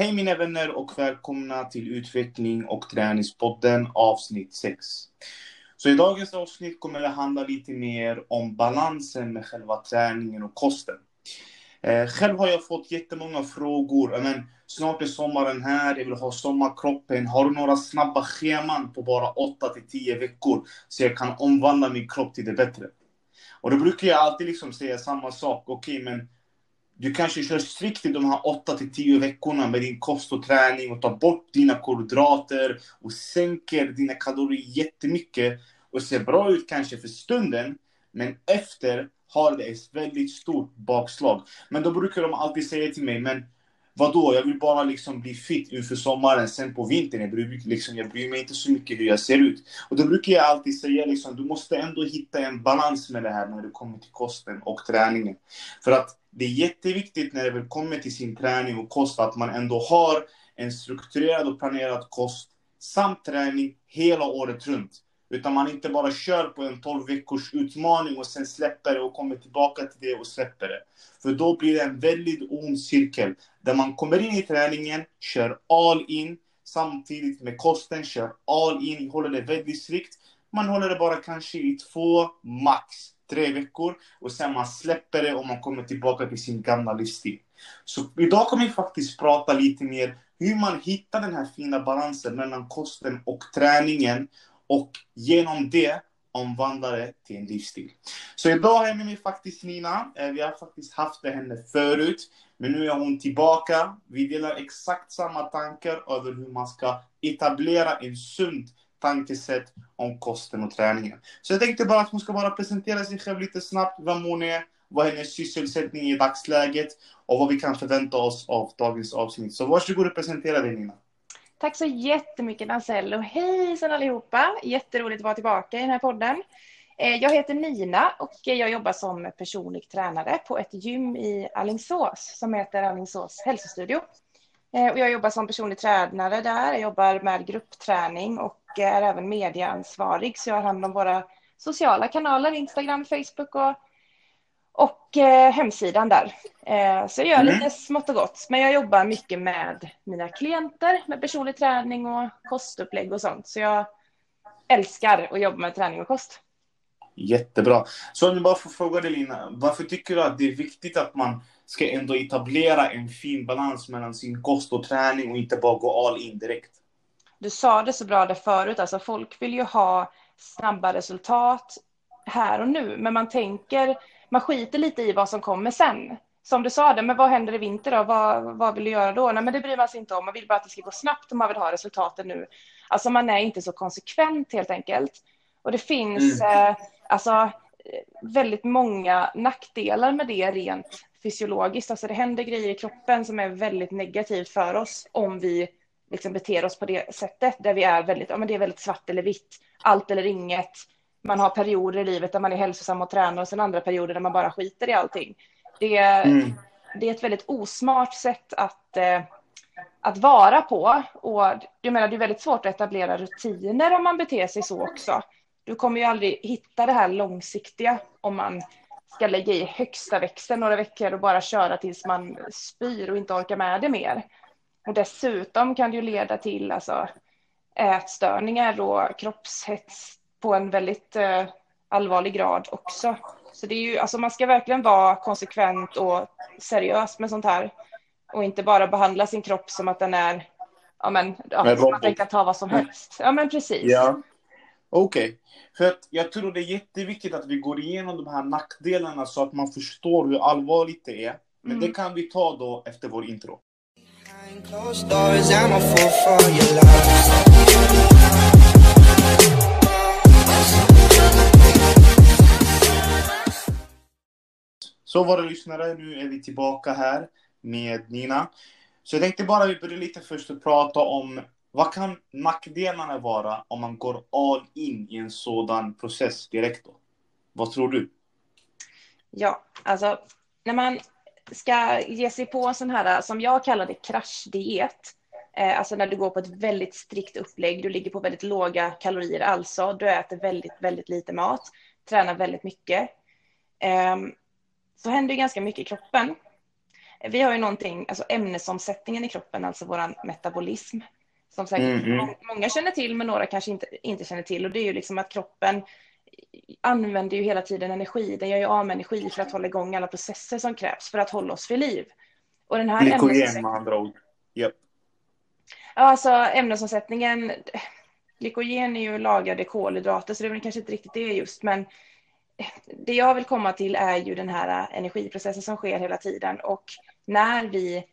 Hej mina vänner och välkomna till Utveckling och träningspodden avsnitt 6. Så i dagens avsnitt kommer det handla lite mer om balansen med själva träningen och kosten. Själv har jag fått jättemånga frågor. Men snart är sommaren här, jag vill ha sommarkroppen. Har du några snabba scheman på bara 8-10 veckor så jag kan omvandla min kropp till det bättre? Och då brukar jag alltid säga samma sak. Okej, men du kanske kör strikt i de här 8-10 veckorna med din kost och träning och tar bort dina kolhydrater och sänker dina kalorier jättemycket och ser bra ut kanske för stunden, men efter har det ett väldigt stort bakslag. Men då brukar de alltid säga till mig, men vadå, jag vill bara bli fit inför sommaren, sen på vintern jag bryr mig inte så mycket hur jag ser ut. Och då brukar jag alltid säga du måste ändå hitta en balans med det här när det kommer till kosten och träningen. För att det är jätteviktigt när det väl kommer till sin träning och kost att man ändå har en strukturerad och planerad kost samt träning hela året runt. Utan man inte bara kör på en 12 veckors utmaning och sen släpper det och kommer tillbaka till det och släpper det. För då blir det en väldigt ond cirkel där man kommer in i träningen, kör all in, samtidigt med kosten kör all in, håller det väldigt strikt. Man håller det bara kanske i 2, max 3 veckor och sen man släpper det och man kommer tillbaka till sin gamla livsstil. Så idag kommer vi faktiskt prata lite mer hur man hittar den här fina balansen mellan kosten och träningen och genom det omvandla det till en livsstil. Så idag är jag med mig faktiskt Nina. Vi har faktiskt haft henne förut, men nu är hon tillbaka. Vi delar exakt samma tankar över hur man ska etablera en sund tankesätt om kosten och träningen. Så jag tänkte bara att hon ska bara presentera sig själv lite snabbt, vem hon är, vad hennes sysselsättning är i dagsläget och vad vi kan förvänta oss av dagens avsnitt. Så varsågod och presentera dig Nina. Tack så jättemycket Ansel och hejsan allihopa. Jätteroligt att vara tillbaka i den här podden. Jag heter Nina och jag jobbar som personlig tränare på ett gym i Alingsås som heter Alingsås hälsostudio. Och jag jobbar som personlig tränare där. Jag jobbar med gruppträning och är även medieansvarig. Så jag har hand om våra sociala kanaler, Instagram, Facebook och hemsidan där. Så jag gör lite smått och gott. Men jag jobbar mycket med mina klienter, med personlig träning och kostupplägg och sånt. Så jag älskar att jobba med träning och kost. Jättebra. Så nu bara får fråga dig Lina, varför tycker du att det är viktigt att man ska ändå etablera en fin balans mellan sin kost och träning och inte bara gå all in direkt? Du sa det så bra där förut. Alltså folk vill ju ha snabba resultat här och nu. Men man tänker, man skiter lite i vad som kommer sen. Som du sa det, men vad händer i vinter då? Vad vill du göra då? Nej, men det bryr man sig inte om. Man vill bara att det ska gå snabbt och man vill ha resultaten nu. Alltså man är inte så konsekvent helt enkelt. Och det finns väldigt många nackdelar med det rent fysiologiskt. Alltså det händer grejer i kroppen som är väldigt negativt för oss om vi beter oss på det sättet där vi är väldigt, det är väldigt svart eller vitt, allt eller inget. Man har perioder i livet där man är hälsosam och tränar och sen andra perioder där man bara skiter i allting. Det är ett väldigt osmart sätt att vara på och det är väldigt svårt att etablera rutiner om man beter sig så också. Du kommer ju aldrig hitta det här långsiktiga om man ska lägga i högsta växeln några veckor och bara köra tills man spyr och inte orkar med det mer. Och dessutom kan det ju leda till ätstörningar och kroppshets på en väldigt allvarlig grad också. Så det är ju, man ska verkligen vara konsekvent och seriös med sånt här. Och inte bara behandla sin kropp som att den är, man kan ta vad som helst. Ja men precis. Ja. Okej. För att jag tror det är jätteviktigt att vi går igenom de här nackdelarna så att man förstår hur allvarligt det är. Men det kan vi ta då efter vår intro. Så våra lyssnare, nu är vi tillbaka här med Nina. Så jag tänkte bara vi börjar lite först att prata om vad kan nackdelarna vara om man går all in i en sådan process direkt då? Vad tror du? Ja, när man ska ge sig på en sån här, som jag kallar det, kraschdiet. När du går på ett väldigt strikt upplägg, du ligger på väldigt låga kalorier alltså. Du äter väldigt, väldigt lite mat, tränar väldigt mycket. Så händer ju ganska mycket i kroppen. Vi har ju någonting, alltså ämnesomsättningen i kroppen, alltså våran metabolism, som säkert många känner till, men några kanske inte känner till. Och det är ju liksom att kroppen använder ju hela tiden energi. Den gör ju av med energi för att hålla igång alla processer som krävs för att hålla oss vid liv. Och den här glykogen med andra ord. Yep. Ja, alltså ämnesomsättningen, glykogen är ju lagrade kolhydrater, så det är väl kanske inte riktigt det just, men det jag vill komma till är ju den här energiprocessen som sker hela tiden. Och när vi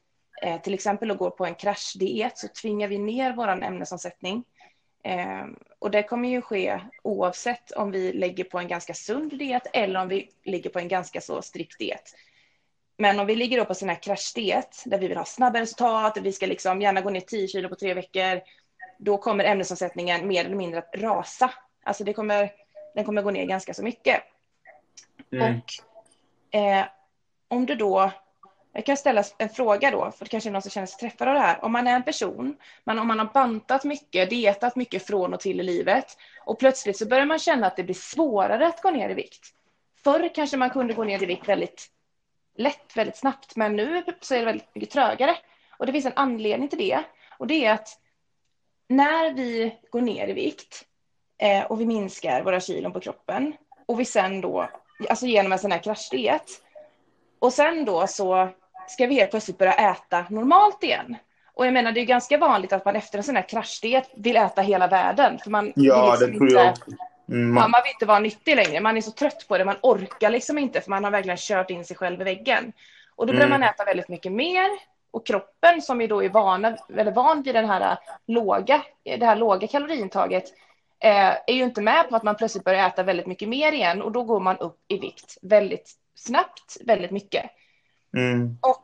till exempel går på en kraschdiet, så tvingar vi ner vår ämnesomsättning. Och det kommer ju ske oavsett om vi lägger på en ganska sund diet eller om vi ligger på en ganska så strikt diet. Men om vi ligger då på sån här kraschdiet där vi vill ha snabba resultat och vi ska liksom gärna gå ner 10 kilo på 3 veckor, då kommer ämnesomsättningen mer eller mindre att rasa. Alltså den kommer gå ner ganska så mycket. Och om du då, jag kan ställa en fråga då, för det kanske är någon som känner sig träffad av det här. Om man är en person, om man har bantat mycket, dietat mycket från och till i livet, och plötsligt så börjar man känna att det blir svårare att gå ner i vikt. Förr kanske man kunde gå ner i vikt väldigt lätt, väldigt snabbt, men nu så är det väldigt mycket trögare. Och det finns en anledning till det, och det är att när vi går ner i vikt och vi minskar våra kilon på kroppen, och vi sen då, alltså genom en sån här kraschdiet, och sen då så ska vi helt plötsligt börja äta normalt igen. Och jag menar, det är ju ganska vanligt att man efter en sån här kraschdiet vill äta hela världen, för man man vill inte vara nyttig längre. Man är så trött på det, man orkar liksom inte, för man har verkligen kört in sig själv i väggen. Och då börjar man äta väldigt mycket mer. Och kroppen, som ju då är van vid det här låga kaloriintaget, är ju inte med på att man plötsligt börjar äta väldigt mycket mer igen. Och då går man upp i vikt väldigt snabbt, väldigt mycket. Och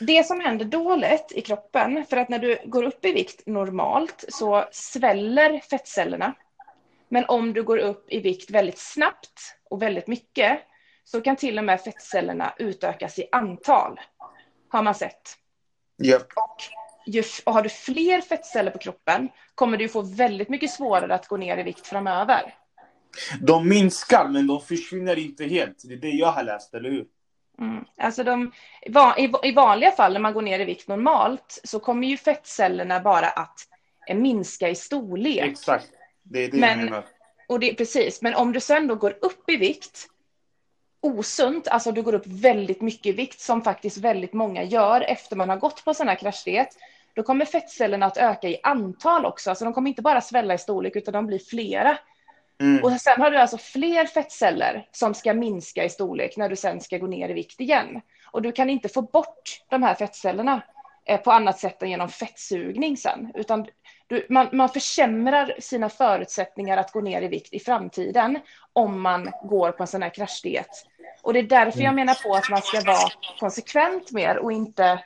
det som händer dåligt i kroppen, för att när du går upp i vikt normalt så sväller fettcellerna. Men om du går upp i vikt väldigt snabbt och väldigt mycket, så kan till och med fettcellerna utökas i antal, har man sett. Yep. Och har du fler fettceller på kroppen, kommer du få väldigt mycket svårare att gå ner i vikt framöver. De minskar, men de försvinner inte helt. Det är det jag har läst, eller hur? Alltså i vanliga fall när man går ner i vikt normalt, så kommer ju fettcellerna bara att minska i storlek. Exakt. Det är precis. Men om du sen då går upp i vikt osunt, alltså du går upp väldigt mycket i vikt, som faktiskt väldigt många gör efter man har gått på sån här kraschdiet, då kommer fettcellerna att öka i antal också. Alltså de kommer inte bara svälla i storlek, utan de blir flera. Och sen har du alltså fler fettceller som ska minska i storlek när du sen ska gå ner i vikt igen. Och du kan inte få bort de här fettcellerna på annat sätt än genom fettsugning sen, utan man försämrar sina förutsättningar att gå ner i vikt i framtiden om man går på en sån här kraschdiet. Och det är därför jag menar på att man ska vara konsekvent mer och inte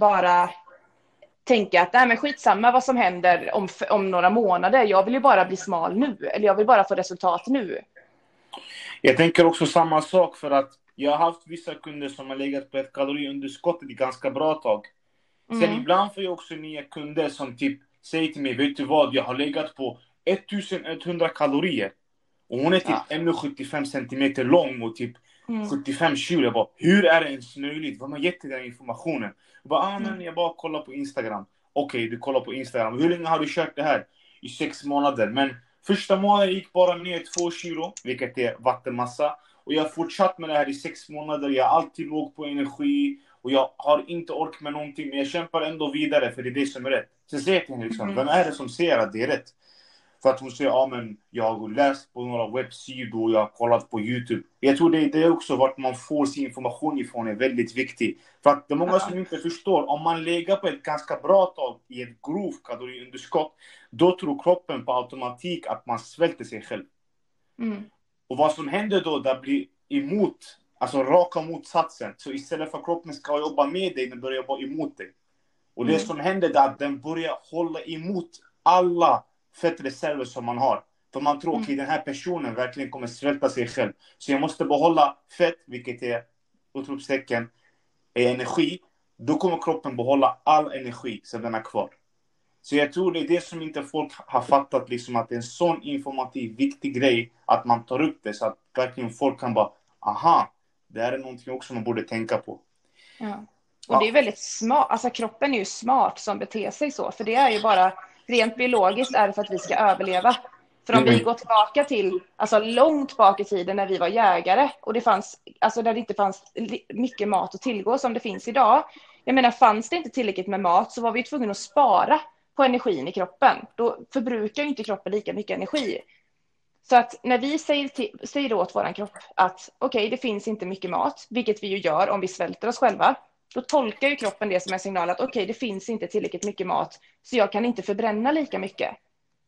bara tänka att nej, men skitsamma vad som händer om några månader. Jag vill ju bara bli smal nu, eller jag vill bara få resultat nu. Jag tänker också samma sak, för att jag har haft vissa kunder som har legat på ett kaloriunderskott i ganska bra tag. Sen ibland får jag också nya kunder som typ säger till mig, vet du vad, jag har legat på 1100 kalorier. Och hon är typ 75 centimeter lång och typ 75 kilo. Jag bara, hur är det ens möjligt? Vad har man gett till den informationen? Jag bara, jag bara kollar på Instagram. Okej, du kollar på Instagram. Hur länge har du kört det här? I 6 månader. Men första månaden gick bara ner 2 kilo, vilket är vattenmassa. Och jag har fortsatt med det här i 6 månader. Jag har alltid låg på energi. Och jag har inte ork med någonting. Men jag kämpar ändå vidare, för det är det som är rätt. Sen säger jag till henne, liksom, vem är det som säger att det är rätt? För att hon säger, men jag har läst på några webbsidor och jag har kollat på YouTube. Jag tror det är också vart man får sin information ifrån är väldigt viktigt. För att det är många som inte förstår. Om man lägger på ett ganska bra tag i ett grovt kaloriunderskott, då tror kroppen på automatik att man svälter sig själv. Och vad som händer då, det blir emot, alltså raka motsatsen. Så istället för kroppen ska jobba med dig, den börjar jobba emot dig. Och det som händer är att den börjar hålla emot alla fettreserver som man har. För man tror att den här personen verkligen kommer svälta sig själv. Så jag måste behålla fett, vilket är utropstecken, är energi. Då kommer kroppen behålla all energi som den är kvar. Så jag tror det är det som inte folk har fattat, liksom, att det är en sån informativ viktig grej att man tar upp det, så att verkligen folk kan bara, aha, det här är någonting också man borde tänka på. Ja. Och ja, det är väldigt smart, alltså kroppen är ju smart som beter sig så, för det är ju bara rent biologiskt är det för att vi ska överleva. För om vi går tillbaka till, alltså långt bak i tiden när vi var jägare och det fanns, alltså där det inte fanns mycket mat att tillgå som det finns idag. Jag menar, fanns det inte tillräckligt med mat så var vi tvungna att spara på energin i kroppen. Då förbrukar ju inte kroppen lika mycket energi. Så att när vi säger åt vår kropp att okej, det finns inte mycket mat, vilket vi ju gör om vi svälter oss själva, då tolkar ju kroppen det som en signal att okej, det finns inte tillräckligt mycket mat så jag kan inte förbränna lika mycket.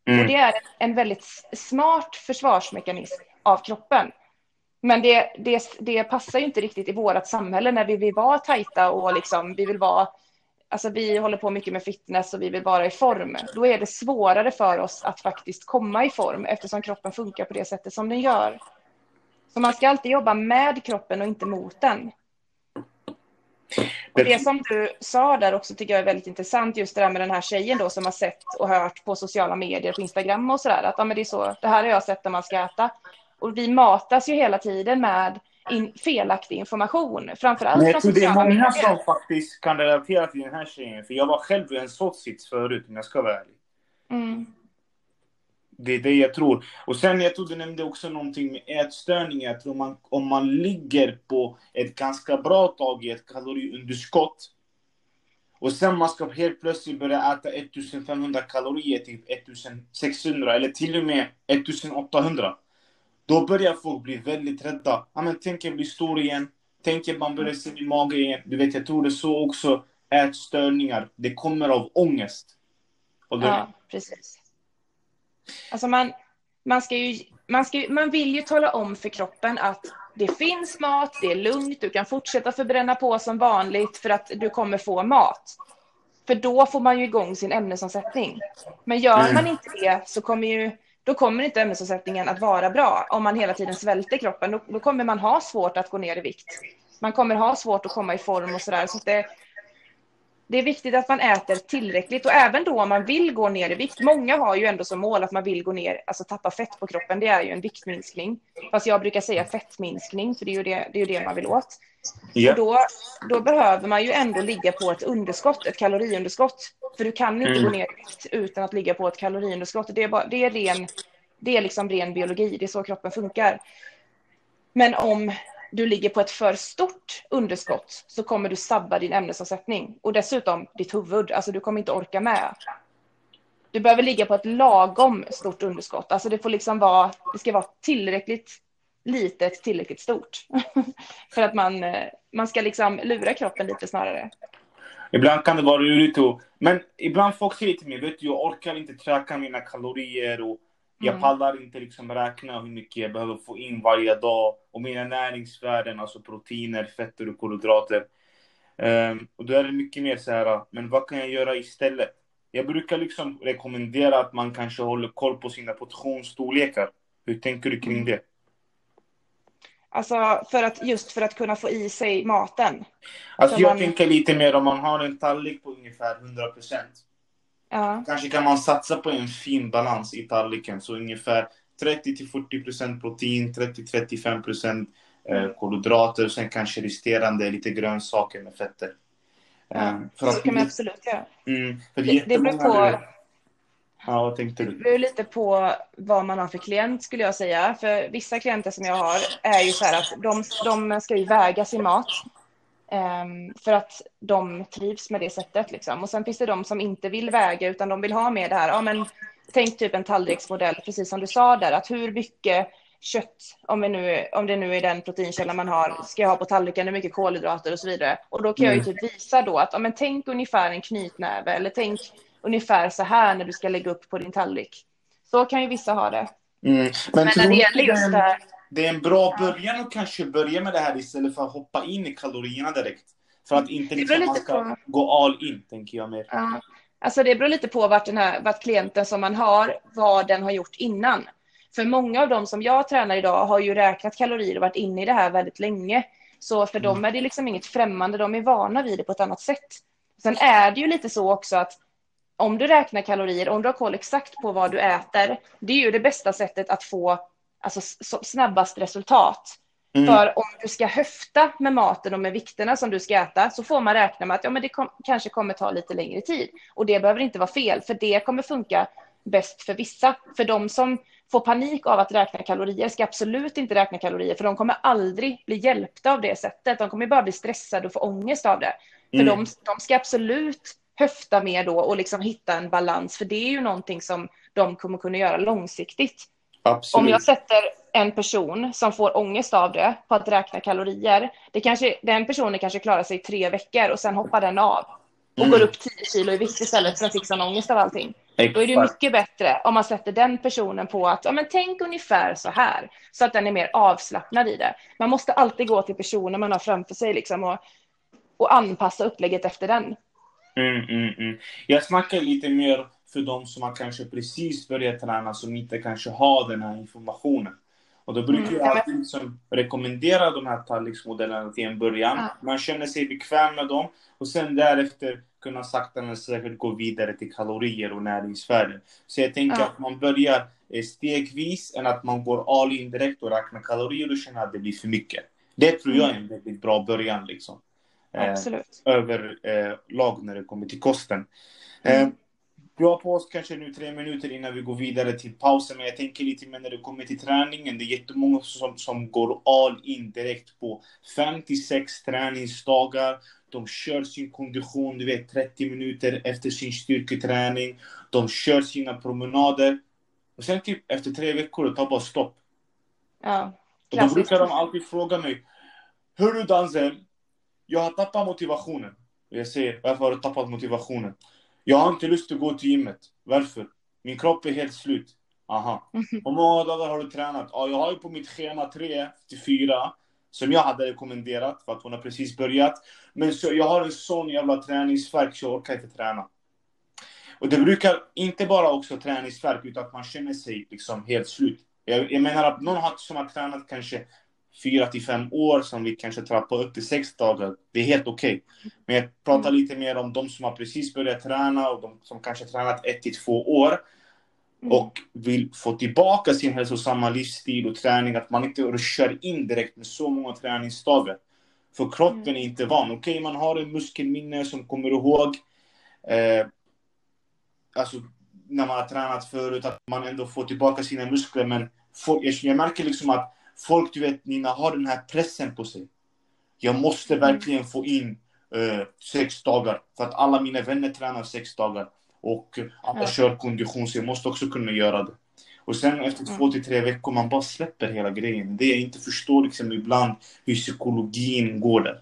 Mm. Och det är en väldigt smart försvarsmekanism av kroppen. Men det passar ju inte riktigt i vårt samhälle när vi vill vara tajta och liksom, vi vill vara, alltså vi håller på mycket med fitness och vi vill vara i form. Då är det svårare för oss att faktiskt komma i form eftersom kroppen funkar på det sättet som den gör. Så man ska alltid jobba med kroppen och inte mot den. Och det som du sa där också tycker jag är väldigt intressant, just det där med den här tjejen då som har sett och hört på sociala medier, på Instagram och sådär, att ja, men det är så, det här har jag sett när man ska äta. Och vi matas ju hela tiden med felaktig information, framförallt från sociala medier. Det är många som faktiskt kan relatera till den här tjejen, för jag var själv i en sån sits förut, men jag ska vara ärlig. Mm. Det är det jag tror. Och sen jag tror du nämnde också någonting med ätstörning. Jag tror man, om man ligger på ett ganska bra tag i ett kaloriunderskott och sen man ska helt plötsligt börja äta 1500 kalorier till 1600 eller till och med 1800, då börjar folk bli väldigt rädda. Ja, men tänk jag blir stor igen, tänk jag man börjar se min mage igen. Du vet, jag tror det så också ätstörningar, det kommer av ångest. Och då... Ja, precis. Alltså man vill ju tala om för kroppen att det finns mat, det är lugnt, du kan fortsätta förbränna på som vanligt för att du kommer få mat. För då får man ju igång sin ämnesomsättning. Men gör man inte det så kommer inte ämnesomsättningen att vara bra. Om man hela tiden svälter kroppen, då kommer man ha svårt att gå ner i vikt. Man kommer ha svårt att komma i form och sådär. Så det är viktigt att man äter tillräckligt, och även då om man vill gå ner i vikt. Många har ju ändå som mål att man vill gå ner, alltså tappa fett på kroppen. Det är ju en viktminskning. Fast jag brukar säga fettminskning, för det är ju det man vill åt. Yeah. Då behöver man ju ändå ligga på ett underskott, ett kaloriunderskott. För du kan inte gå ner i vikt utan att ligga på ett kaloriunderskott. Det är liksom ren biologi, det är så kroppen funkar. Men om du ligger på ett för stort underskott så kommer du sabba din ämnesomsättning. Och dessutom ditt huvud. Alltså du kommer inte orka med. Du behöver ligga på ett lagom stort underskott. Alltså det får liksom vara, det ska vara tillräckligt litet, tillräckligt stort. För att man ska liksom lura kroppen lite snarare. Ibland kan det vara roligt. Men ibland folk säger till mig, vet du, jag orkar inte träcka mina kalorier och jag pallar inte liksom räkna hur mycket jag behöver få in varje dag. Och mina näringsvärden, alltså proteiner, fetter och kolhydrater. Och då är det mycket mer så här, men vad kan jag göra istället? Jag brukar liksom rekommendera att man kanske håller koll på sina portionsstorlekar. Hur tänker du kring det? Alltså för att kunna få i sig maten. Alltså jag tänker lite mer om man har en tallrik på ungefär 100%. Ja. Kanske kan man satsa på en fin balans i tallriken. Så ungefär 30-40% protein, 30-35% kolhydrater. Sen kanske resterande lite grönsaker med fetter. Ja, det kan man absolut göra. För det beror på... Ja, vad tänkte du? Det beror lite på vad man har för klient, skulle jag säga. För vissa klienter som jag har är ju så här att de ska ju väga sin mat. För att de trivs med det sättet liksom. Och sen finns det de som inte vill väga, utan de vill ha med det här, ja, men tänk typ en tallriksmodell, precis som du sa där, att hur mycket kött, om det nu är den proteinkälla man har, ska jag ha på tallriken, hur mycket kolhydrater och så vidare. Och då kan jag ju typ visa då att, ja, men tänk ungefär en knytnäve, eller tänk ungefär så här när du ska lägga upp på din tallrik. Så kan ju vissa ha det. Men när det gäller just det här, det är en bra början att kanske börja med det här istället för att hoppa in i kalorierna direkt. För att inte liksom man ska gå all in, tänker jag mer. Ja. Alltså det beror lite på vart klienten som man har, vad den har gjort innan. För många av dem som jag tränar idag har ju räknat kalorier och varit inne i det här väldigt länge. Så för dem är det liksom inget främmande, de är vana vid det på ett annat sätt. Sen är det ju lite så också att om du räknar kalorier, om du har koll exakt på vad du äter, det är ju det bästa sättet att få, alltså snabbast resultat. Mm. För om du ska höfta med maten och med vikterna som du ska äta, så får man räkna med att ja, men det kanske kommer ta lite längre tid. Och det behöver inte vara fel, för det kommer funka bäst för vissa. För de som får panik av att räkna kalorier ska absolut inte räkna kalorier, för de kommer aldrig bli hjälpta av det sättet. De kommer bara bli stressade och få ångest av det. För de ska absolut höfta med då och liksom hitta en balans, för det är ju någonting som de kommer kunna göra långsiktigt. Absolut. Om jag sätter en person som får ångest av det på att räkna kalorier, den personen kanske klarar sig 3 veckor och sen hoppar den av och går upp 10 kilo i vikt istället för att fixa ångest av allting. Exakt. Då är det mycket bättre om man sätter den personen på att ja, men tänk ungefär så här, så att den är mer avslappnad i det. Man måste alltid gå till personen man har framför sig liksom, och anpassa upplägget efter den. Jag snackar lite mer för de som har kanske precis börjat träna, som inte kanske har den här informationen. Och då brukar jag alltid liksom rekommendera de här tallriksmodellerna till en början. Man känner sig bekväm med dem. Och sen därefter kunna sakta men säkert gå vidare till kalorier och näringsvärden. Så jag tänker att man börjar stegvis, än att man går all in direkt och räknar kalorier och känner att det blir för mycket. Det tror jag är en väldigt bra början liksom. Absolut. Överlag när det kommer till kosten. Bra på oss kanske nu 3 minuter innan vi går vidare till pausen. Men jag tänker lite mer när det kommer till träningen. Det är jättemånga som går all in direkt på 5-6 träningsdagar. De kör sin kondition, du vet, 30 minuter efter sin styrketräning. De kör sina promenader. Och sen typ efter 3 veckor, det tar bara stopp. Ja, och då brukar de alltid fråga mig: hör du Danzel, jag har tappat motivationen. Och jag säger: varför har du tappat motivationen? Jag har inte lust att gå till gymmet. Varför? Min kropp är helt slut. Aha. Hur många dagar har du tränat? Ja, jag har ju på mitt schema 3-4. Som jag hade rekommenderat. För att hon har precis börjat. Men så, jag har en sån jävla träningsvärk, så jag orkar inte träna. Och det brukar inte bara också träningsvärk, utan att man känner sig liksom helt slut. Jag menar att någon som har tränat kanske 4-5 år, som vi kanske trappar upp till 6 dagar. Det är helt okej. Men jag pratar lite mer om de som har precis börjat träna, och de som kanske tränat 1-2 år och vill få tillbaka sin hälsosamma livsstil och träning. Att man inte rushar in direkt med så många träningsdagar, för kroppen är inte van. Okej, man har en muskelminne som kommer ihåg alltså när man har tränat förut, att man ändå får tillbaka sina muskler. Men jag märker liksom att folk, du vet, Nina, har den här pressen på sig. Jag måste verkligen få in 6 dagar. För att alla mina vänner tränar 6 dagar. Och alla kör kondition, så jag måste också kunna göra det. Och sen efter 2-3 veckor, man bara släpper hela grejen. Det jag inte förstår liksom ibland, hur psykologin går där.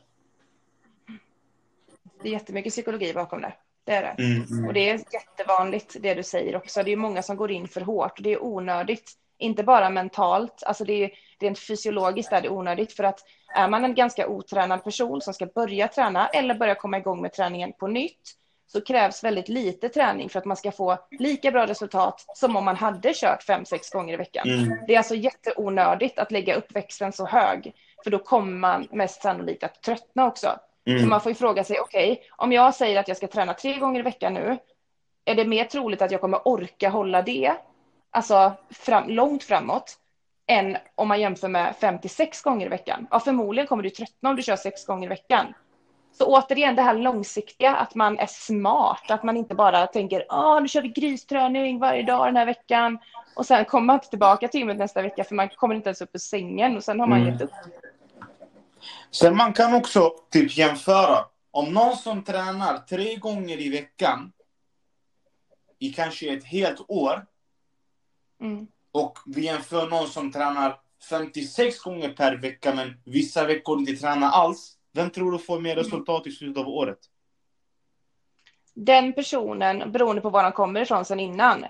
Det är jättemycket psykologi bakom det. Det är det. Och det är jättevanligt det du säger också. Det är många som går in för hårt. Det är onödigt. Inte bara mentalt, alltså det är rent fysiologiskt där det är onödigt. För att är man en ganska otränad person som ska börja träna eller börja komma igång med träningen på nytt, så krävs väldigt lite träning för att man ska få lika bra resultat som om man hade kört 5-6 gånger i veckan. Det är alltså jätteonödigt att lägga upp växeln så hög, för då kommer man mest sannolikt att tröttna också. Så man får ju fråga sig, okej, om jag säger att jag ska träna 3 gånger i veckan nu, är det mer troligt att jag kommer orka hålla det? Alltså långt framåt, än om man jämför med 5-6 gånger i veckan. Ja, förmodligen kommer du tröttna om du kör 6 gånger i veckan. Så återigen det här långsiktiga, att man är smart. Att man inte bara tänker, nu kör vi grysträning varje dag den här veckan. Och sen kommer man inte tillbaka till gymmet nästa vecka, för man kommer inte ens upp ur sängen. Och sen har man gett upp. Sen man kan också typ jämföra. Om någon som tränar 3 gånger i veckan i kanske ett helt år, och vi jämför någon som tränar 56 gånger per vecka, men vissa veckor inte tränar alls, vem tror du får mer resultat i slutet av året? Den personen, beroende på var han kommer ifrån sen innan.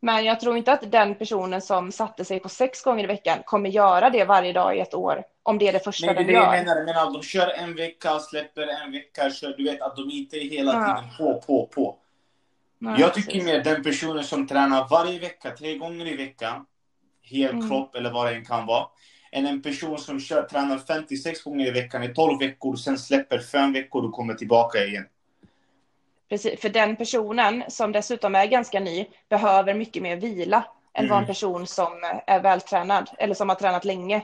Men jag tror inte att den personen som satte sig på 6 gånger i veckan kommer göra det varje dag i ett år, om det är det första den gör. Men att de kör en vecka, släpper en vecka, kör, du vet, att de inte är hela tiden på. Nej, jag tycker mer den personen som tränar varje vecka, 3 gånger i veckan, hel kropp eller vad det kan vara, än en person som tränar 56 gånger i veckan i 12 veckor, sen släpper 5 veckor och kommer tillbaka igen. Precis, för den personen som dessutom är ganska ny behöver mycket mer vila än vad en person som är vältränad eller som har tränat länge.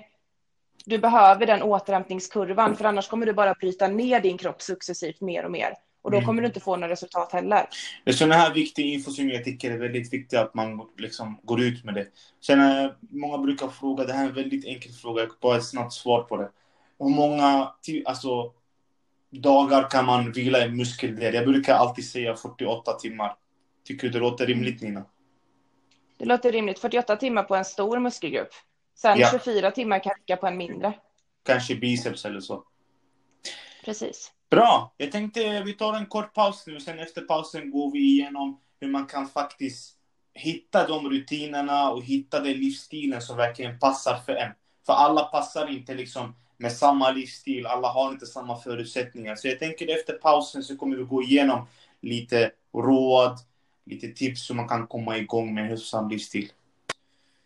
du behöver den återhämtningskurvan, för annars kommer du bara bryta ner din kropp successivt mer och mer. Och då kommer du inte få några resultat heller. Sådana här viktiga info som jag tycker är väldigt viktigt att man liksom går ut med det. Sen många brukar fråga, det här är en väldigt enkel fråga, jag kan bara ett snabbt svar på det. Hur många dagar kan man vila i muskel där? Jag brukar alltid säga 48 timmar. Tycker du det låter rimligt, Nina? Det låter rimligt. 48 timmar på en stor muskelgrupp. Sen 24 timmar kan räcka på en mindre. Kanske biceps eller så. Precis. Bra, jag tänkte vi tar en kort paus nu, sen efter pausen går vi igenom hur man kan faktiskt hitta de rutinerna och hitta den livsstilen som verkligen passar för en. För alla passar inte liksom med samma livsstil, alla har inte samma förutsättningar. Så jag tänker efter pausen så kommer vi gå igenom lite råd, lite tips som man kan komma igång med en hälsosam livsstil.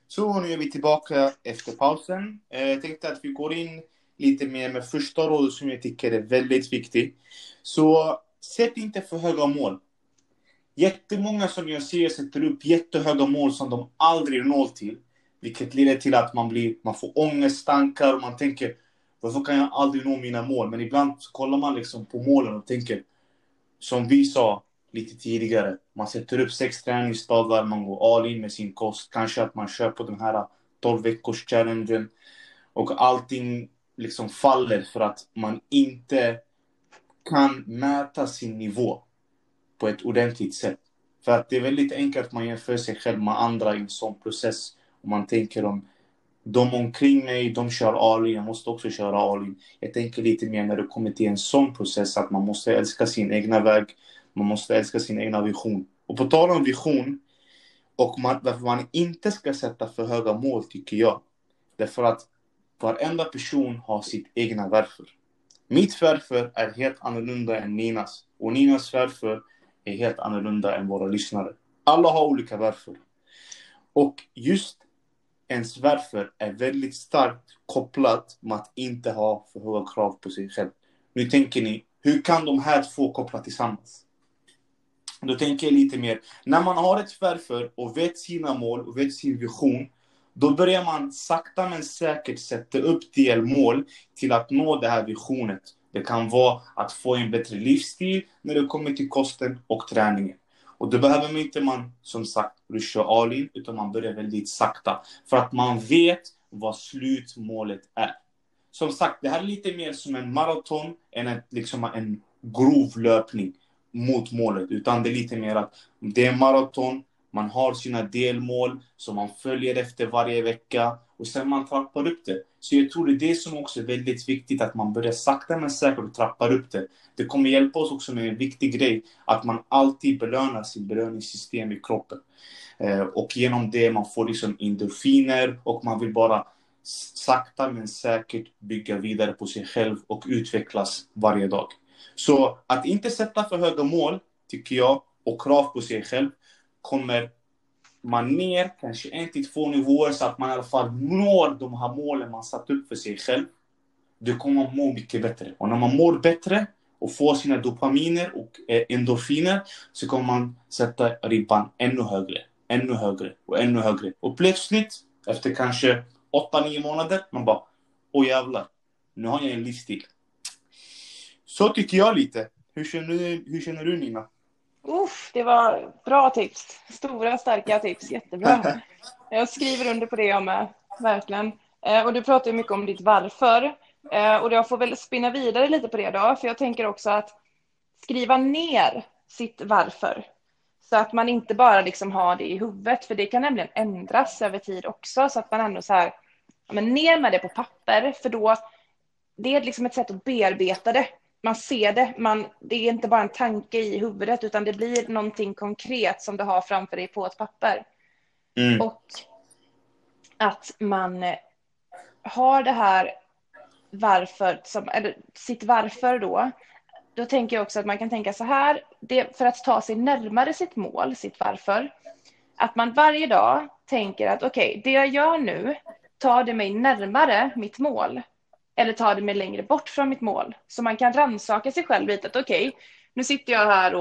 Så nu är vi tillbaka efter pausen. Jag tänkte att vi går in lite mer med första rådet som jag tycker är väldigt viktigt. Så sätt inte för höga mål. Jättemånga som jag ser sätter upp jättehöga mål som de aldrig når till. Vilket leder till att man får ångesttankar och man tänker, varför kan jag aldrig nå mina mål? Men ibland kollar man liksom på målen och tänker, som vi sa lite tidigare, man sätter upp 6 träningsdagar, man går all in med sin kost. Kanske att man kör på den här 12-veckors-challengen och allting liksom faller för att man inte kan mäta sin nivå på ett ordentligt sätt. För att det är väldigt enkelt att man jämför sig själv med andra i en sån process. Och man tänker om de omkring mig, de kör all in, jag måste också köra all in. Jag tänker lite mer när det kommer till en sån process att man måste älska sin egna väg. Man måste älska sin egna vision. Och på tal om vision och varför man inte ska sätta för höga mål tycker jag. Därför att varenda person har sitt egna varför. Mitt varför är helt annorlunda än Ninas. Och Ninas varför är helt annorlunda än våra lyssnare. Alla har olika varför. Och just ens varför är väldigt starkt kopplat med att inte ha för höga krav på sig själv. Nu tänker ni, hur kan de här två koppla tillsammans? Då tänker jag lite mer. När man har ett varför och vet sina mål och vet sin vision, då börjar man sakta men säkert sätta upp delmål till att nå det här visionet. Det kan vara att få en bättre livsstil när det kommer till kosten och träningen. Och då behöver man inte som sagt ruscha all in, utan man börjar väldigt sakta. För att man vet vad slutmålet är. Som sagt, det här är lite mer som en maraton än en grov löpning mot målet. Utan det är lite mer att det är en maraton. Man har sina delmål som man följer efter varje vecka. Och sen man trappar upp det. Så jag tror det är det som också är väldigt viktigt. Att man börjar sakta men säkert och trappar upp det. Det kommer hjälpa oss också med en viktig grej. Att man alltid belönar sin belöningssystem i kroppen. Och genom det man får endorfiner. Och man vill bara sakta men säkert bygga vidare på sig själv. Och utvecklas varje dag. Så att inte sätta för höga mål tycker jag. Och krav på sig själv. Kommer man ner kanske 1 till 2 nivåer så att man i alla fall når de här målen man satt upp för sig själv. Då kommer man må mycket bättre. Och när man mår bättre och får sina dopaminer och endorfiner så kommer man sätta ribban ännu högre och ännu högre. Och plötsligt efter kanske 8-9 månader man bara, åh jävlar, nu har jag en livsstil. Så tycker jag lite. Hur känner du Nina? Uff, det var bra tips. Stora, starka tips. Jättebra. Jag skriver under på det jag med. Verkligen. Och du pratar ju mycket om ditt varför. Och jag får väl spinna vidare lite på det då. För jag tänker också att skriva ner sitt varför. Så att man inte bara har det i huvudet. För det kan nämligen ändras över tid också. Så att man ändå ner med det på papper. För då, det är ett sätt att bearbeta det. Man ser det, det är inte bara en tanke i huvudet utan det blir någonting konkret som du har framför dig på ett papper. Mm. Och att man har det här varför, eller sitt varför då tänker jag också att man kan tänka så här, det, för att ta sig närmare sitt mål, sitt varför, att man varje dag tänker att det jag gör nu tar det mig närmare mitt mål. Eller tar det mig längre bort från mitt mål. Så man kan rannsaka sig själv lite. Nu sitter jag här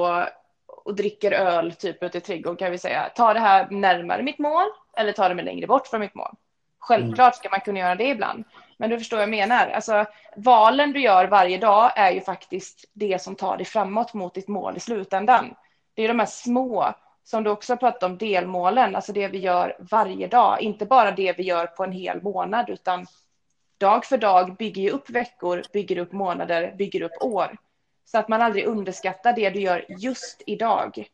och dricker öl typ ute i trädgården kan vi säga. Tar det här närmare mitt mål? Eller tar det mig längre bort från mitt mål? Självklart ska man kunna göra det ibland. Men du förstår vad jag menar. Alltså, valen du gör varje dag är ju faktiskt det som tar dig framåt mot ditt mål i slutändan. Det är de här små, som du också pratat om, delmålen. Alltså det vi gör varje dag. Inte bara det vi gör på en hel månad, utan dag för dag bygger ju upp veckor, bygger upp månader, bygger upp år. Så att man aldrig underskattar det du gör just idag.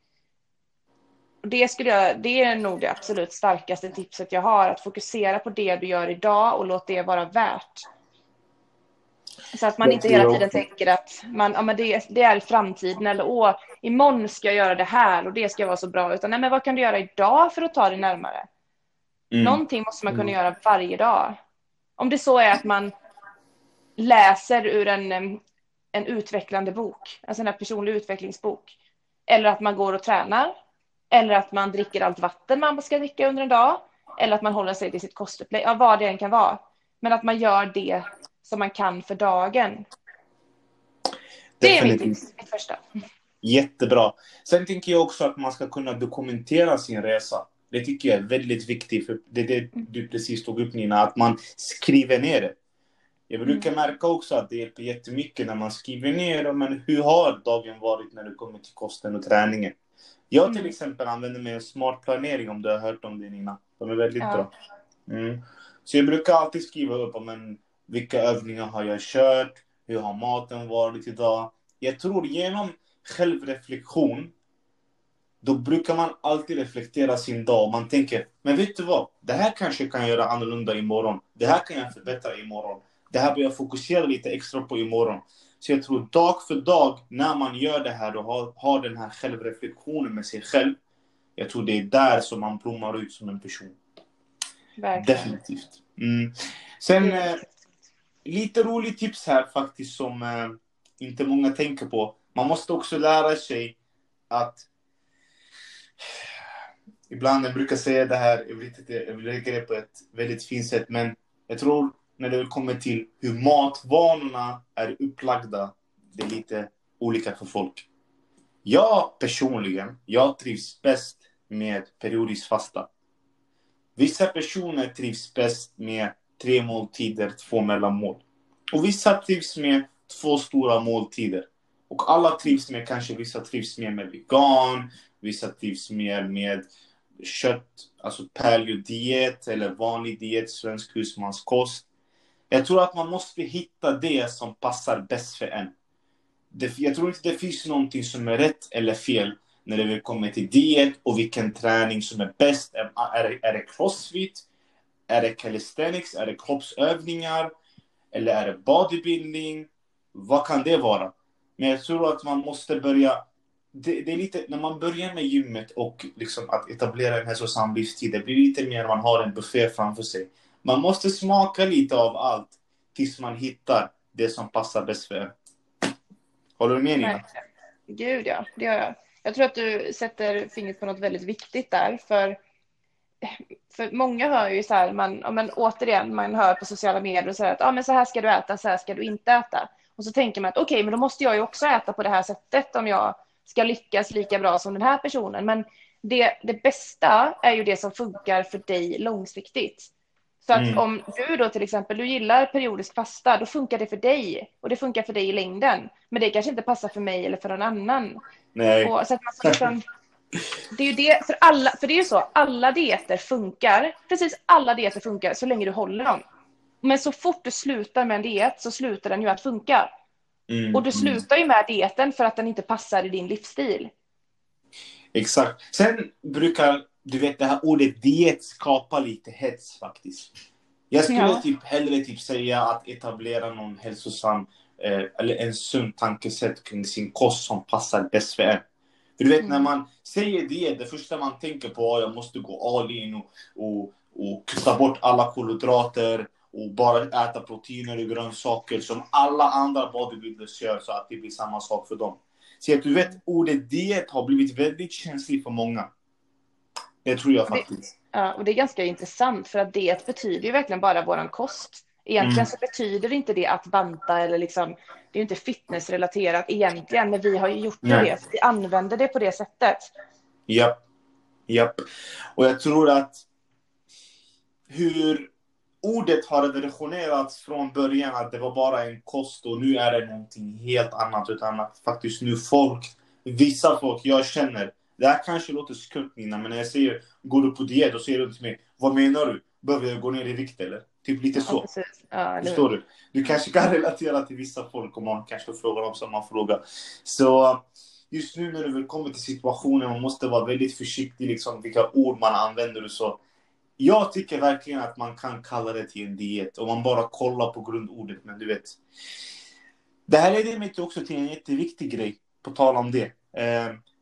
Det är nog det absolut starkaste tipset jag har. Att fokusera på det du gör idag och låt det vara värt. Så att man inte hela tiden tänker att man, ja, men det är framtiden. Eller imorgon ska jag göra det här och det ska vara så bra. Utan nej, men vad kan du göra idag för att ta dig närmare? Någonting måste man kunna göra varje dag. Om det så är att man läser ur en utvecklande bok. Alltså en personlig utvecklingsbok. Eller att man går och tränar. Eller att man dricker allt vatten man ska dricka under en dag. Eller att man håller sig till sitt kostupplägg. Ja, vad det än kan vara. Men att man gör det som man kan för dagen. Det är mitt första. Jättebra. Sen tänker jag också att man ska kunna dokumentera sin resa. Det tycker jag är väldigt viktigt. För det är det du precis tog upp, Nina. Att man skriver ner det. Jag brukar märka också att det hjälper jättemycket när man skriver ner. Men hur har dagen varit när det kommer till kosten och träningen? Jag till exempel använder mig av smart planering, om du har hört om det, Nina. De är väldigt bra. Så jag brukar alltid skriva upp om vilka övningar har jag kört, hur har maten varit idag. Jag tror genom självreflektion, då brukar man alltid reflektera sin dag. Man tänker, men vet du vad? Det här kanske kan jag göra annorlunda imorgon. Det här kan jag förbättra imorgon. Det här bör jag fokusera lite extra på imorgon. Så jag tror dag för dag när man gör det här och har den här självreflektionen med sig själv. Jag tror det är där som man blommar ut som en person. Verkligen. Definitivt. Sen lite roligt tips här faktiskt som inte många tänker på. Man måste också lära sig att ibland jag brukar säga det här, jag vill lägga det på ett väldigt fint sätt, men jag tror när det kommer till hur matvanorna är upplagda, det är lite olika för folk. Jag personligen, jag trivs bäst med periodisk fasta. Vissa personer trivs bäst med 3 måltider, 2 mellanmål. Och vissa trivs med 2 stora måltider. Och alla trivs med, kanske vissa trivs mer med vegan, vissa trivs mer med kött, alltså paleo-diet eller vanlig diet, svensk husmanskost. Jag tror att man måste hitta det som passar bäst för en. Jag tror inte det finns någonting som är rätt eller fel när det kommer till diet och vilken träning som är bäst. Är det crossfit? Är det calisthenics? Är det kroppsövningar? Eller är det bodybuilding? Vad kan det vara? Men jag tror att man måste börja... Det är lite, när man börjar med gymmet och liksom att etablera en hälsosam livsstil, det blir lite mer man har en buffé framför sig. Man måste smaka lite av allt tills man hittar det som passar bäst för er. Håller du med, Nina? Gud ja, det gör jag. Jag tror att du sätter fingret på något väldigt viktigt där. För många hör ju så här, man hör på sociala medier och säger att men så här ska du äta, så här ska du inte äta. Och så tänker man att okej, men då måste jag ju också äta på det här sättet om jag ska lyckas lika bra som den här personen. Men det bästa är ju det som funkar för dig långsiktigt. Så att om du då till exempel, du gillar periodisk fasta, då funkar det för dig. Och det funkar för dig i längden. Men det kanske inte passar för mig eller för någon annan. Nej. Och så att man liksom, det är ju det, för det är ju så, alla dieter funkar. Precis alla dieter funkar så länge du håller dem. Men så fort du slutar med en diet så slutar den ju att funka. Och du slutar ju med dieten för att den inte passar i din livsstil. Exakt. Sen brukar, du vet, det här ordet diet skapar lite hets faktiskt. Jag skulle hellre säga att etablera någon hälsosam eller en sund tankesätt kring sin kost som passar bäst för en. För du vet, när man säger diet, det första man tänker på är jag måste gå all in och kasta bort alla kolhydrater. Och bara äta proteiner och grönsaker som alla andra bodybuilders gör, så att det blir samma sak för dem. Så att du vet, ordet diet har blivit väldigt känsligt för många. Det tror jag faktiskt. Ja, och det är ganska intressant för att diet betyder ju verkligen bara våran kost. Egentligen så betyder det inte det att banta eller liksom, det är ju inte fitnessrelaterat egentligen, men vi har ju gjort det. Vi använder det på det sättet. Japp. Och jag tror att hur ordet har revolutionerats från början att det var bara en kost och nu är det någonting helt annat, utan att faktiskt nu folk, vissa folk jag känner, det här kanske låter skumt Nina, men när jag säger går du på diet och säger du till mig, vad menar du? Behöver jag gå ner i vikt eller? Typ lite så. Ja, förstår du? Du kanske kan relatera till vissa folk och man kanske frågar om samma fråga. Så just nu när du väl kommer till situationen, man måste vara väldigt försiktig liksom vilka ord man använder och så. Jag tycker verkligen att man kan kalla det till en diet om man bara kollar på grundordet, men du vet. Det här leder mig också till en jätteviktig grej på tal om det.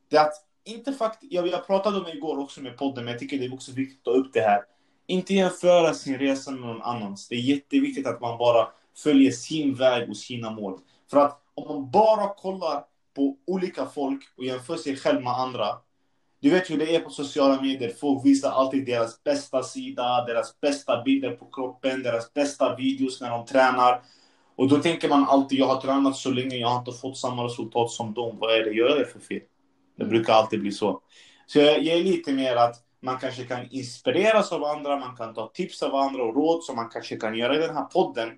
Det är att inte faktiskt, jag pratade om det igår också med podden, men jag tycker det är också viktigt att ta upp det här. Inte jämföra sin resa med någon annans. Det är jätteviktigt att man bara följer sin väg och sina mål. För att om man bara kollar på olika folk och jämför sig själv med andra. Du vet hur det är på sociala medier. Folk visar alltid deras bästa sida, deras bästa bilder på kroppen, deras bästa videos när de tränar. Och då tänker man alltid, jag har tränat så länge, jag har inte fått samma resultat som dem. Vad är det jag gör för fel? Det brukar alltid bli så. Så jag är lite mer att man kanske kan inspireras av andra, man kan ta tips av andra och råd som man kanske kan göra i den här podden.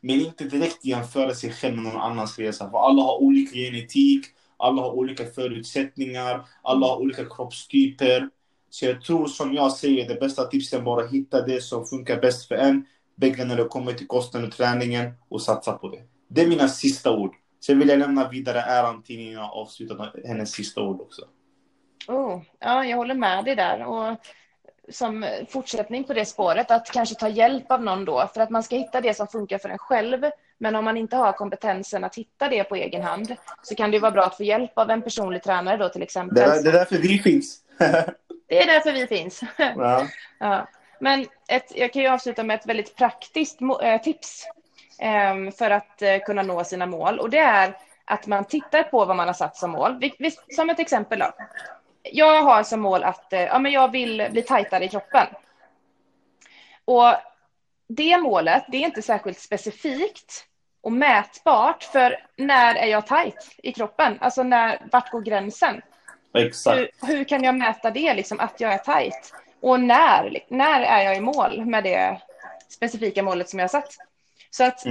Men inte direkt jämföra sig själv med någon annans resa. För alla har olika genetik, alla har olika förutsättningar, alla har olika kroppstyper. Så jag tror som jag säger, det bästa tipsen är bara hitta det som funkar bäst för en. Bägge när det kommer till kosten och träningen och satsa på det. Det är mina sista ord. Sen vill jag lämna vidare äran till Nina och avsluta med hennes sista ord också. Ja, jag håller med dig där, och som fortsättning på det spåret att kanske ta hjälp av någon då, för att man ska hitta det som funkar för en själv, men om man inte har kompetensen att hitta det på egen hand så kan det vara bra att få hjälp av en personlig tränare då till exempel. Det är därför vi finns. Det är därför vi finns. Ja. Ja. Men jag kan ju avsluta med ett väldigt praktiskt tips för att kunna nå sina mål, och det är att man tittar på vad man har satt som mål. Som ett exempel då. Jag har som mål att jag vill bli tajtare i kroppen. Och det målet, det är inte särskilt specifikt och mätbart. För när är jag tajt i kroppen? Alltså vart går gränsen? Exakt. Hur kan jag mäta det, liksom, att jag är tajt? Och när är jag i mål med det specifika målet som jag har satt? Så att...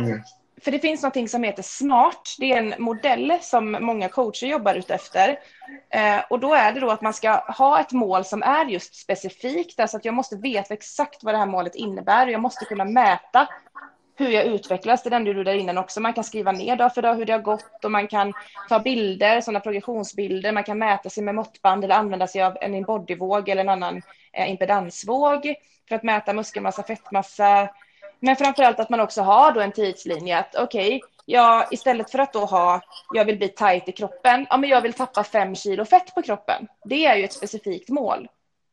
För det finns någonting som heter SMART. Det är en modell som många coacher jobbar ut efter. Och då är det då att man ska ha ett mål som är just specifikt. Alltså att jag måste veta exakt vad det här målet innebär. Och jag måste kunna mäta hur jag utvecklas. Det är den du gjorde där innan också. Man kan skriva ner dag för dag hur det har gått. Och man kan ta bilder, sådana progressionsbilder. Man kan mäta sig med måttband eller använda sig av en inbodyvåg eller en annan impedansvåg. För att mäta muskelmassa, fettmassa. Men framförallt att man också har då en tidslinje att istället för att då jag vill bli tajt i kroppen, men jag vill tappa 5 kilo fett på kroppen. Det är ju ett specifikt mål.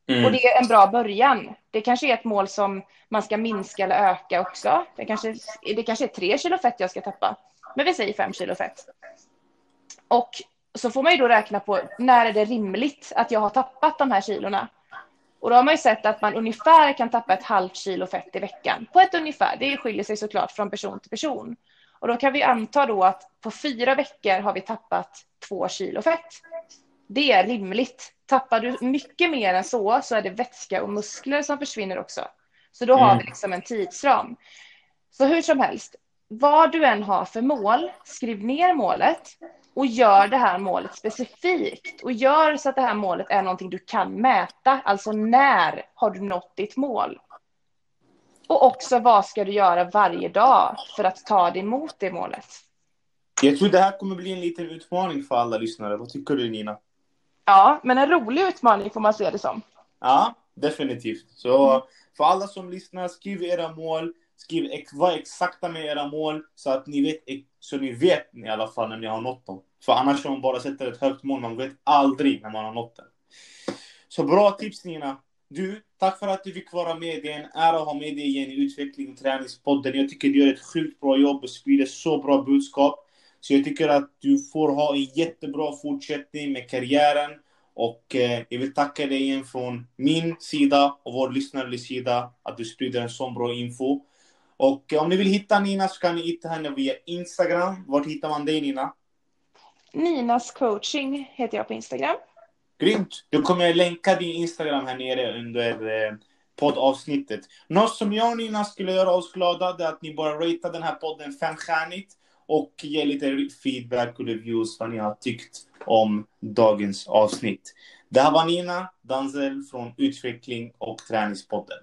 Och det är en bra början. Det kanske är ett mål som man ska minska eller öka också. Det kanske är 3 kilo fett jag ska tappa. Men vi säger 5 kilo fett. Och så får man ju då räkna på när är det rimligt att jag har tappat de här kilorna. Och då har man ju sett att man ungefär kan tappa ett halvt kilo fett i veckan. På ett ungefär, det skiljer sig såklart från person till person. Och då kan vi anta då att på 4 veckor har vi tappat 2 kilo fett. Det är rimligt. Tappar du mycket mer än så är det vätska och muskler som försvinner också. Så då har vi liksom en tidsram. Så hur som helst, vad du än har för mål, skriv ner målet. Och gör det här målet specifikt. Och gör så att det här målet är någonting du kan mäta. Alltså när har du nått ditt mål? Och också vad ska du göra varje dag för att ta dig mot det målet? Jag tror det här kommer bli en liten utmaning för alla lyssnare. Vad tycker du, Nina? Ja, men en rolig utmaning får man se det som. Ja, definitivt. Så för alla som lyssnar, skriv era mål. Skriv vad exakta med era mål så ni vet i alla fall när ni har nått dem. För annars om man bara sätter ett högt mål, man vet aldrig när man har nått det. Så bra tips, Nina. Tack för att du fick vara med. Det är en ära att ha med dig igen i utveckling och träningspodden. Jag tycker du gör ett sjukt bra jobb och sprider så bra budskap. Så jag tycker att du får ha en jättebra fortsättning med karriären. Och jag vill tacka dig igen från min sida och vår lyssnares sida att du sprider en sån bra info. Och om ni vill hitta Nina så kan ni hitta henne via Instagram. Vart hittar man dig, Nina? Ninas Coaching heter jag på Instagram. Grymt! Då kommer jag länka din Instagram här nere under poddavsnittet. Något som jag och Nina skulle göra oss glada, det är att ni bara ratear den här podden 5-stjärnigt och ger lite feedback och reviews vad ni har tyckt om dagens avsnitt. Det här var Nina Danzel från Utveckling och Träningspodden.